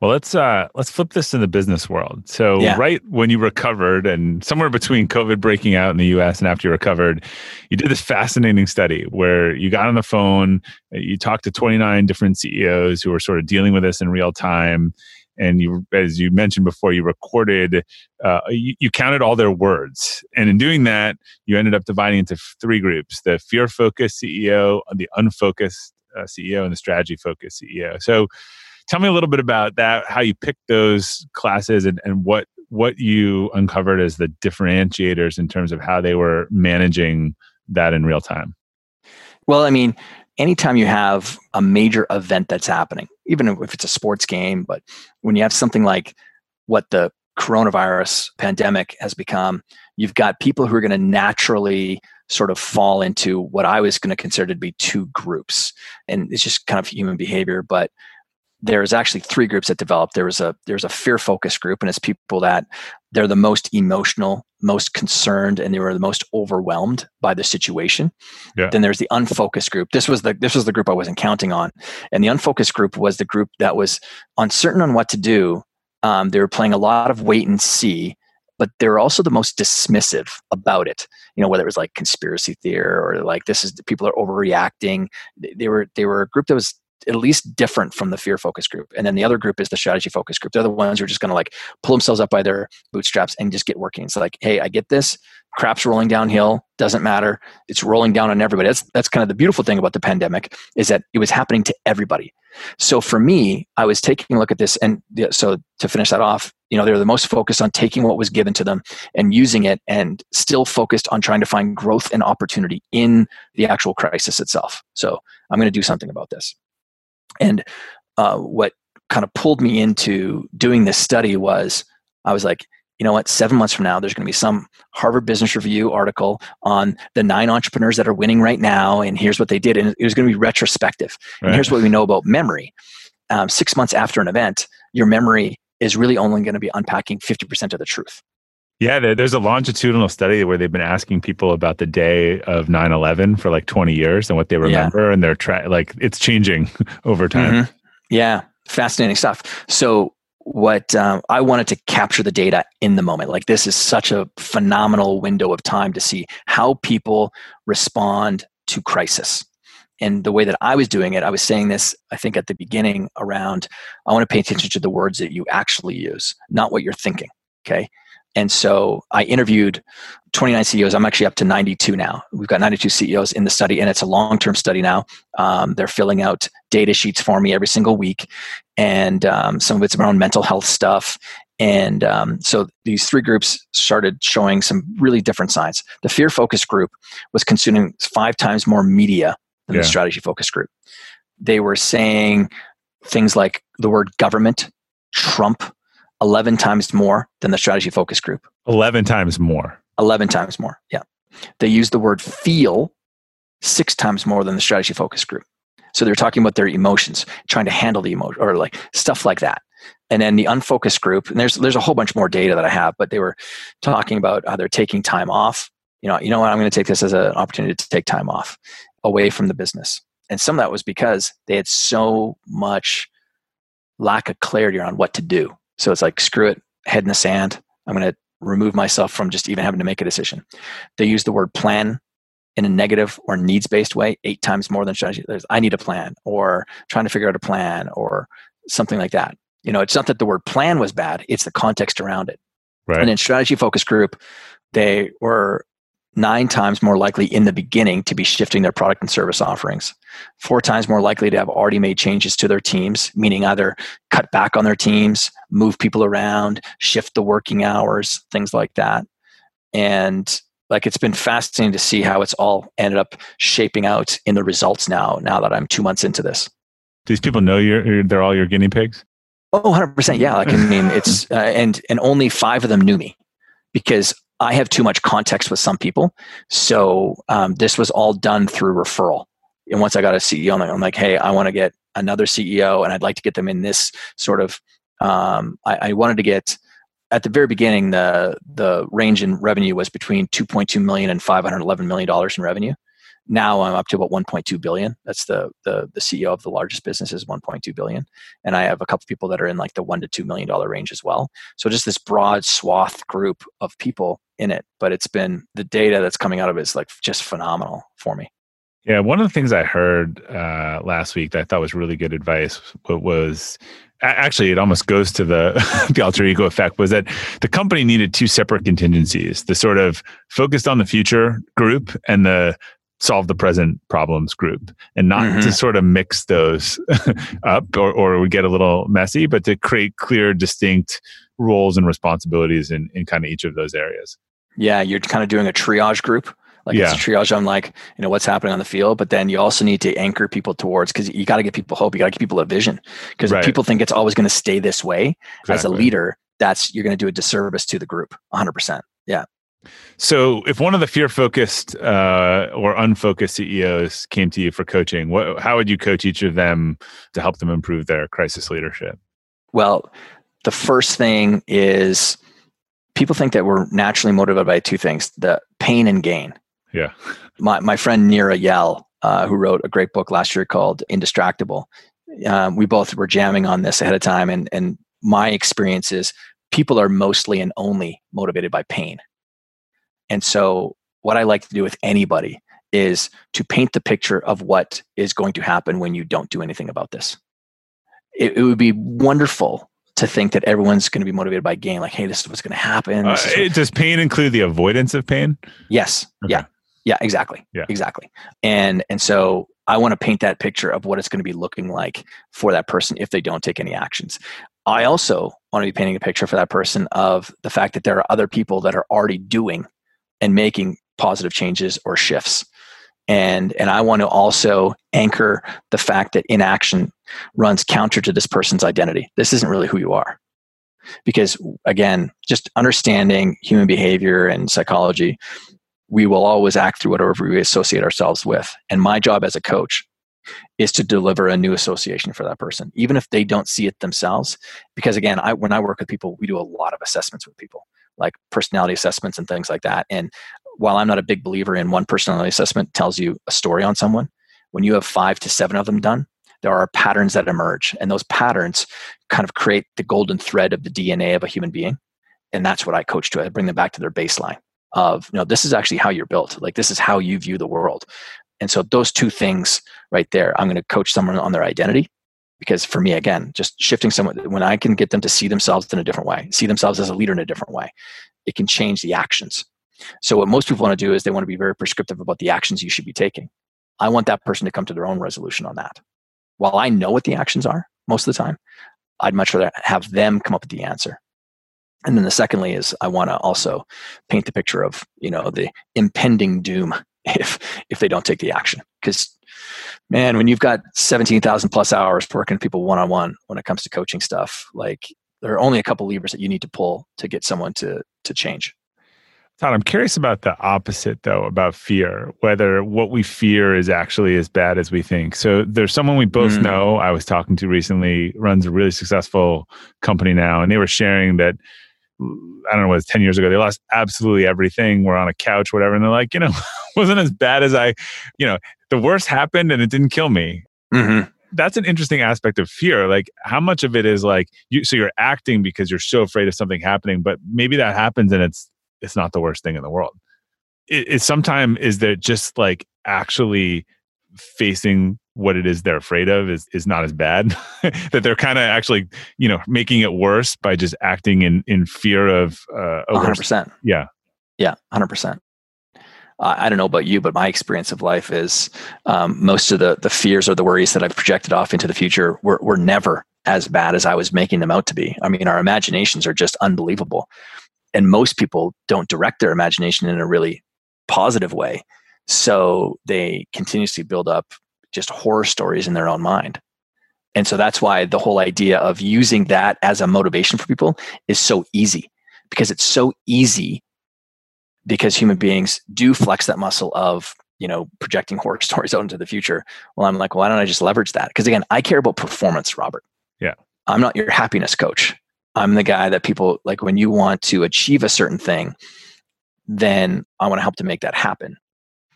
Well, let's, uh, let's flip this to the business world. So yeah. right when you recovered, and somewhere between COVID breaking out in the U S and after you recovered, you did this fascinating study where you got on the phone, you talked to twenty-nine different C E Os who were sort of dealing with this in real time. And you, as you mentioned before, you recorded, uh, you, you counted all their words. And in doing that, you ended up dividing into three groups: the fear-focused C E O, the unfocused uh, C E O, and the strategy-focused C E O. So tell me a little bit about that, how you picked those classes, and, and what what you uncovered as the differentiators in terms of how they were managing that in real time. Well, I mean, anytime you have a major event that's happening, even if it's a sports game, but when you have something like what the coronavirus pandemic has become, you've got people who are going to naturally sort of fall into what I was going to consider to be two groups. And it's just kind of human behavior, but there's actually three groups that developed. There was a, there's a fear focused group, and it's people that they're the most emotional, most concerned, and they were the most overwhelmed by the situation. Yeah. Then there's the unfocused group. This was the, this was the group I wasn't counting on. And the unfocused group was the group that was uncertain on what to do. Um, they were playing a lot of wait and see, but they were also the most dismissive about it. You know, whether it was like conspiracy theory or like, this is, people are overreacting. They were, they were a group that was at least different from the fear focus group. And then the other group is the strategy focus group. They're the ones who are just going to like pull themselves up by their bootstraps and just get working. It's like, hey, I get this. Crap's rolling downhill. Doesn't matter. It's rolling down on everybody. That's, that's kind of the beautiful thing about the pandemic, is that it was happening to everybody. So for me, I was taking a look at this. And so to finish that off, you know, they were the most focused on taking what was given to them and using it, and still focused on trying to find growth and opportunity in the actual crisis itself. So I'm going to do something about this. And uh, what kind of pulled me into doing this study was, I was like, you know what, seven months from now, there's going to be some Harvard Business Review article on the nine entrepreneurs that are winning right now, and here's what they did. And it was going to be retrospective. Right. And here's what we know about memory. Um, six months after an event, your memory is really only going to be unpacking fifty percent of the truth. Yeah, there's a longitudinal study where they've been asking people about the day of nine eleven for like twenty years and what they remember, yeah. and they're tra- like it's changing over time. Mm-hmm. Yeah, fascinating stuff. So what um, I wanted to capture the data in the moment. Like, this is such a phenomenal window of time to see how people respond to crisis. And the way that I was doing it, I was saying this, I think at the beginning around, I want to pay attention to the words that you actually use, not what you're thinking. Okay. And so I interviewed twenty-nine C E Os. I'm actually up to ninety-two now. We've got ninety-two C E Os in the study, and it's a long-term study now. Um, they're filling out data sheets for me every single week. And um, some of it's around mental health stuff. And um, so these three groups started showing some really different signs. The fear-focused group was consuming five times more media than yeah. the strategy-focused group. They were saying things like the word government, Trump, eleven times more than the strategy focus group. eleven times more. eleven times more. Yeah. They use the word feel six times more than the strategy focus group. So they're talking about their emotions, trying to handle the emotion, or like stuff like that. And then the unfocused group, and there's, there's a whole bunch more data that I have, but they were talking about how they're taking time off. You know, you know what? I'm going to take this as an opportunity to take time off away from the business. And some of that was because they had so much lack of clarity around what to do. So it's like, screw it, head in the sand. I'm going to remove myself from just even having to make a decision. They use the word plan in a negative or needs-based way eight times more than strategy. There's, I need a plan, or trying to figure out a plan, or something like that. You know, it's not that the word plan was bad. It's the context around it. Right. And in strategy focus group, they were nine times more likely in the beginning to be shifting their product and service offerings, four times more likely to have already made changes to their teams, meaning either cut back on their teams, move people around, shift the working hours, things like that. And like, it's been fascinating to see how it's all ended up shaping out in the results now, now that I'm two months into this. Do these people know you're, they're all your guinea pigs? Oh, one hundred percent. Yeah. Like, I mean, it's, uh, and, and only five of them knew me, because I have too much context with some people. So um, this was all done through referral. And once I got a C E O, I'm like, hey, I want to get another C E O, and I'd like to get them in this sort of, um, I, I wanted to get, at the very beginning, the the range in revenue was between two point two million dollars and five hundred eleven million dollars in revenue. Now I'm up to about one point two billion dollars. That's the, the the C E O of the largest business is one point two billion dollars. And I have a couple of people that are in like the one to two million dollars range as well. So just this broad swath group of people in it. But it's been, the data that's coming out of it is like just phenomenal for me. Yeah. One of the things I heard uh, last week that I thought was really good advice was, actually, it almost goes to the, the alter ego effect, was that the company needed two separate contingencies, the sort of focused on the future group and the solve the present problems group, and not mm-hmm. to sort of mix those up, or, or it would get a little messy, but to create clear, distinct roles and responsibilities in, in kind of each of those areas. Yeah. You're kind of doing a triage group. Like yeah. it's a triage on like, you know, what's happening on the field, but then you also need to anchor people towards, because you got to give people hope. You got to give people a vision, because right. if people think it's always going to stay this way exactly. as a leader, that's, you're going to do a disservice to the group. one hundred percent. Yeah. So if one of the fear-focused uh, or unfocused C E Os came to you for coaching, what, how would you coach each of them to help them improve their crisis leadership? Well, the first thing is people think that we're naturally motivated by two things, the pain and gain. Yeah. My my friend Neera Yell, uh, who wrote a great book last year called Indistractable, um, we both were jamming on this ahead of time. And, and my experience is people are mostly and only motivated by pain. And so what I like to do with anybody is to paint the picture of what is going to happen when you don't do anything about this. It, it would be wonderful to think that everyone's going to be motivated by gain. Like, hey, this is what's going to happen. Uh, what... Does pain include the avoidance of pain? Yes. Okay. Yeah. Yeah, exactly. Yeah. Exactly. And, and so I want to paint that picture of what it's going to be looking like for that person if they don't take any actions. I also want to be painting a picture for that person of the fact that there are other people that are already doing and making positive changes or shifts. And and I want to also anchor the fact that inaction runs counter to this person's identity. This isn't really who you are. Because again, just understanding human behavior and psychology, we will always act through whatever we associate ourselves with. And my job as a coach is to deliver a new association for that person, even if they don't see it themselves. Because again, I when I work with people, we do a lot of assessments with people, like personality assessments and things like that. And while I'm not a big believer in one personality assessment tells you a story on someone, when you have five to seven of them done, there are patterns that emerge. And those patterns kind of create the golden thread of the D N A of a human being. And that's what I coach to. I bring them back to their baseline of, you know, this is actually how you're built. Like, this is how you view the world. And so those two things right there, I'm going to coach someone on their identity. Because for me, again, just shifting someone, when I can get them to see themselves in a different way, see themselves as a leader in a different way, it can change the actions. So what most people want to do is they want to be very prescriptive about the actions you should be taking. I want that person to come to their own resolution on that. While I know what the actions are most of the time, I'd much rather have them come up with the answer. And then the secondly is I want to also paint the picture of, you know, the impending doom if if they don't take the action. Because man, when you've got seventeen thousand plus hours working with people one-on-one when it comes to coaching stuff, like there are only a couple levers that you need to pull to get someone to to change. Todd, I'm curious about the opposite though, about fear, whether what we fear is actually as bad as we think. So there's someone we both mm. know I was talking to recently, runs a really successful company now, and they were sharing that, I don't know, it was ten years ago, they lost absolutely everything. We're on a couch, whatever. And they're like, you know, wasn't as bad as I, you know, the worst happened and it didn't kill me. Mm-hmm. That's an interesting aspect of fear. Like how much of it is like, you, so you're acting because you're so afraid of something happening, but maybe that happens and it's, it's not the worst thing in the world. It, it sometimes is that just like actually facing what it is they're afraid of is, is not as bad, that they're kind of actually, you know, making it worse by just acting in, in fear of uh, a one hundred percent. Worse. Yeah. Yeah. one hundred percent. Uh, I don't know about you, but my experience of life is um, most of the, the fears or the worries that I've projected off into the future were, were never as bad as I was making them out to be. I mean, our imaginations are just unbelievable. And most people don't direct their imagination in a really positive way. So they continuously build up just horror stories in their own mind. And so that's why the whole idea of using that as a motivation for people is so easy, because it's so easy because human beings do flex that muscle of, you know, projecting horror stories out into the future. Well, I'm like, why don't I just leverage that? Because again, I care about performance, Robert. Yeah. I'm not your happiness coach. I'm the guy that people like when you want to achieve a certain thing, then I want to help to make that happen.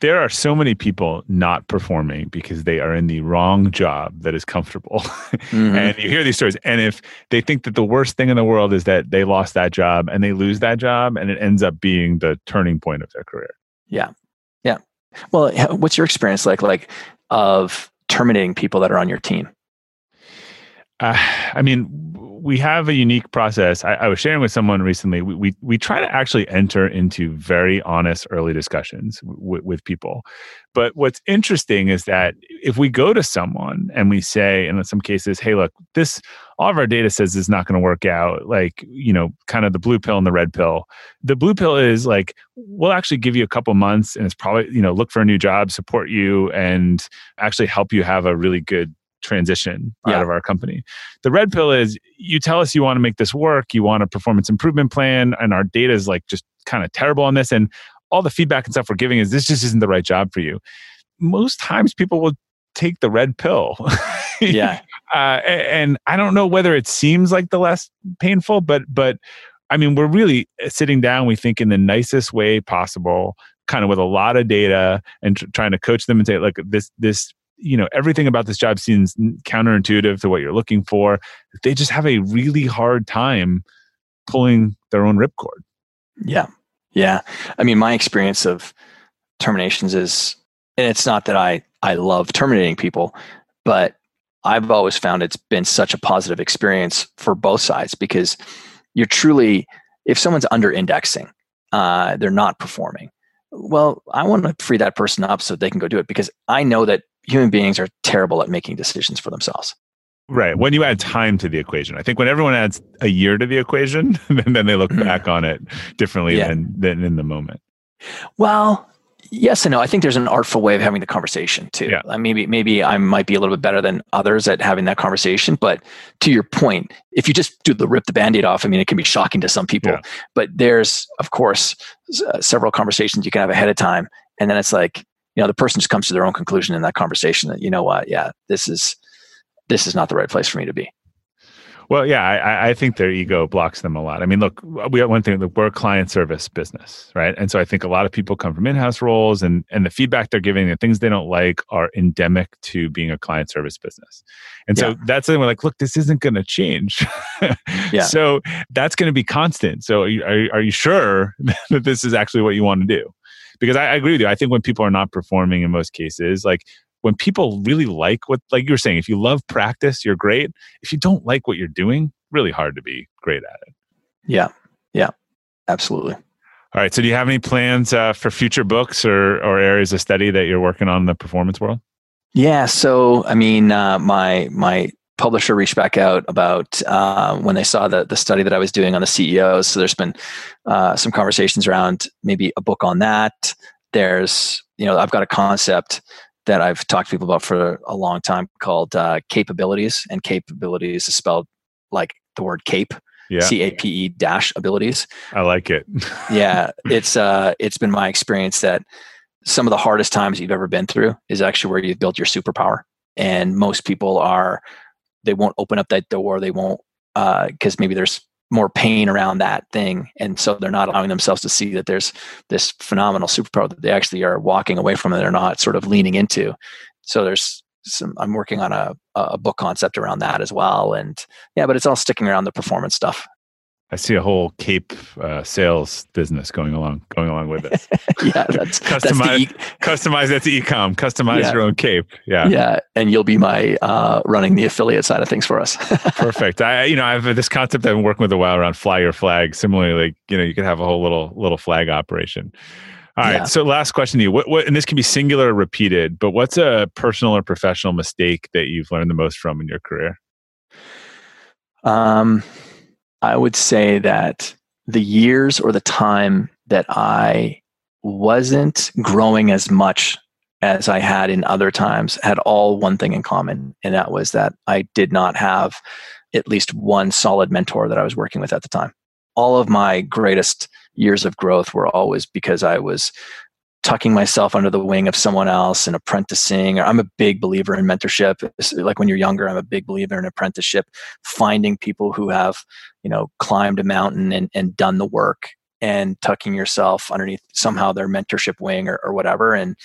There are so many people not performing because they are in the wrong job that is comfortable. Mm-hmm. And you hear these stories. And if they think that the worst thing in the world is that they lost that job and they lose that job and it ends up being the turning point of their career. Yeah. Yeah. Well, what's your experience like, like of terminating people that are on your team? Uh, I mean, we have a unique process. I, I was sharing with someone recently. We, we we try to actually enter into very honest early discussions w- with people. But what's interesting is that if we go to someone and we say, and in some cases, hey, look, this all of our data says it's not going to work out. Like, you know, kind of the blue pill and the red pill. The blue pill is like, we'll actually give you a couple months, and it's probably, you know, look for a new job, support you, and actually help you have a really good transition out yeah. of our company. The red pill is you tell us you want to make this work, you want a performance improvement plan, and our data is like just kind of terrible on this. And all the feedback and stuff we're giving is this just isn't the right job for you. Most times people will take the red pill. Yeah. Uh, and I don't know whether it seems like the less painful, but, but I mean, we're really sitting down, we think in the nicest way possible, kind of with a lot of data and tr- trying to coach them and say, look, this, this, you know, everything about this job seems counterintuitive to what you're looking for. They just have a really hard time pulling their own ripcord. Yeah. Yeah. I mean, my experience of terminations is, and it's not that I, I love terminating people, but I've always found it's been such a positive experience for both sides, because you're truly, if someone's under indexing, uh, they're not performing well, I want to free that person up so they can go do it, because I know that human beings are terrible at making decisions for themselves. Right. When you add time to the equation, I think when everyone adds a year to the equation, then they look mm-hmm. back on it differently yeah. than, than in the moment. Well, yes and no. I think there's an artful way of having the conversation too. Yeah. Uh, maybe maybe I might be a little bit better than others at having that conversation. But to your point, if you just do the rip the Band-Aid off, I mean, it can be shocking to some people. Yeah. But there's, of course, uh, several conversations you can have ahead of time. And then it's like, you know, the person just comes to their own conclusion in that conversation that, you know what, yeah, this is this is not the right place for me to be. Well, yeah, I, I think their ego blocks them a lot. I mean, look, we have one thing, look, we're a client service business, right? And so I think a lot of people come from in-house roles, and, and the feedback they're giving, the things they don't like are endemic to being a client service business. And yeah. so that's something we're like, look, this isn't going to change. yeah. So that's going to be constant. So are, are you sure that this is actually what you want to do? Because I, I agree with you. I think when people are not performing in most cases, like, when people really like what, like you were saying, if you love practice, you're great. If you don't like what you're doing, really hard to be great at it. Yeah. Yeah. Absolutely. All right. So do you have any plans uh, for future books or, or areas of study that you're working on in the performance world? Yeah. So, I mean, uh, my, my publisher reached back out about uh, when they saw the, the study that I was doing on the C E Os. So there's been uh, some conversations around maybe a book on that. There's, you know, I've got a concept that I've talked to people about for a long time called uh, cape-abilities. And cape-abilities is spelled like the word cape, yeah. C A P E dash abilities. I like it. yeah. It's uh, it's been my experience that some of the hardest times you've ever been through is actually where you've built your superpower. And most people are, they won't open up that door. They won't, because uh, maybe there's more pain around that thing. And so they're not allowing themselves to see that there's this phenomenal superpower that they actually are walking away from and they're not sort of leaning into. So there's some, I'm working on a, a book concept around that as well. And yeah, but it's all sticking around the performance stuff. I see a whole cape uh, sales business going along, going along with it. yeah, that's customize. That's e- that's e-com. Customize yeah. your own cape. Yeah, yeah, and you'll be my uh, running the affiliate side of things for us. Perfect. I, you know, I have this concept I've been working with a while around fly your flag. Similarly, like, you know, you could have a whole little little flag operation. All right. Yeah. So, last question to you. What, what? And this can be singular or repeated. But what's a personal or professional mistake that you've learned the most from in your career? Um. I would say that the years or the time that I wasn't growing as much as I had in other times had all one thing in common. And that was that I did not have at least one solid mentor that I was working with at the time. All of my greatest years of growth were always because I was tucking myself under the wing of someone else and apprenticing. I'm a big believer in mentorship. Like when you're younger, I'm a big believer in apprenticeship, finding people who have, you know, climbed a mountain and, and done the work and tucking yourself underneath somehow their mentorship wing or, or whatever. And,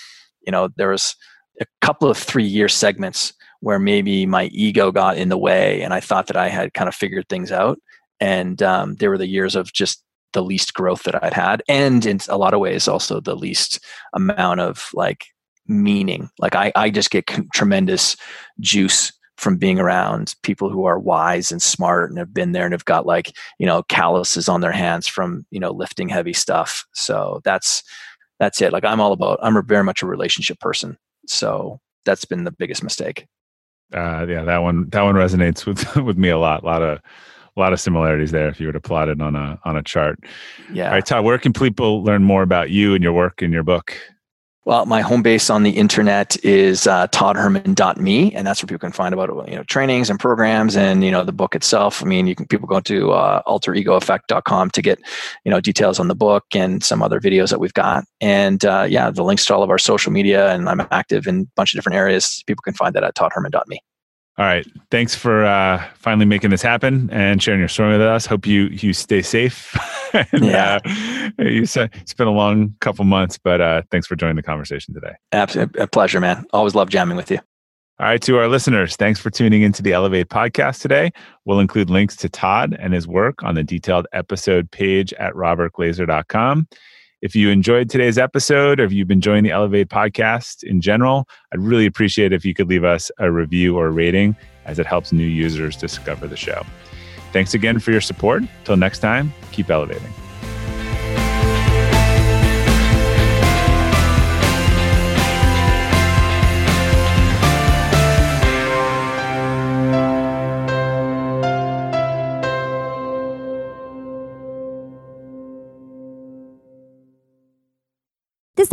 you know, there was a couple of three year segments where maybe my ego got in the way and I thought that I had kind of figured things out. And um, there were the years of just the least growth that I'd had. And in a lot of ways, also the least amount of like meaning. Like I, I just get c- tremendous juice from being around people who are wise and smart and have been there and have got like, you know, calluses on their hands from, you know, lifting heavy stuff. So that's, that's it. Like I'm all about, I'm a very much a relationship person. So that's been the biggest mistake. Uh, yeah, that one, that one resonates with, with me a lot, a lot of, A lot of similarities there if you were to plot it on a on a chart. Yeah. All right, Todd, where can people learn more about you and your work and your book? Well, my home base on the internet is uh, Todd Herman dot me, and that's where people can find about, you know, trainings and programs and, you know, the book itself. I mean, you can people go to uh, alter ego effect dot com to get, you know, details on the book and some other videos that we've got. And uh, yeah, the links to all of our social media, and I'm active in a bunch of different areas. People can find that at Todd Herman dot me. All right. Thanks for uh, finally making this happen and sharing your story with us. Hope you you stay safe. and, yeah. Uh, you said it's been a long couple months, but uh, thanks for joining the conversation today. Absolutely. A pleasure, man. Always love jamming with you. All right. To our listeners, thanks for tuning into the Elevate podcast today. We'll include links to Todd and his work on the detailed episode page at robert glazer dot com. If you enjoyed today's episode, or if you've been enjoying the Elevate podcast in general, I'd really appreciate it if you could leave us a review or a rating, as it helps new users discover the show. Thanks again for your support. Till next time, keep elevating. This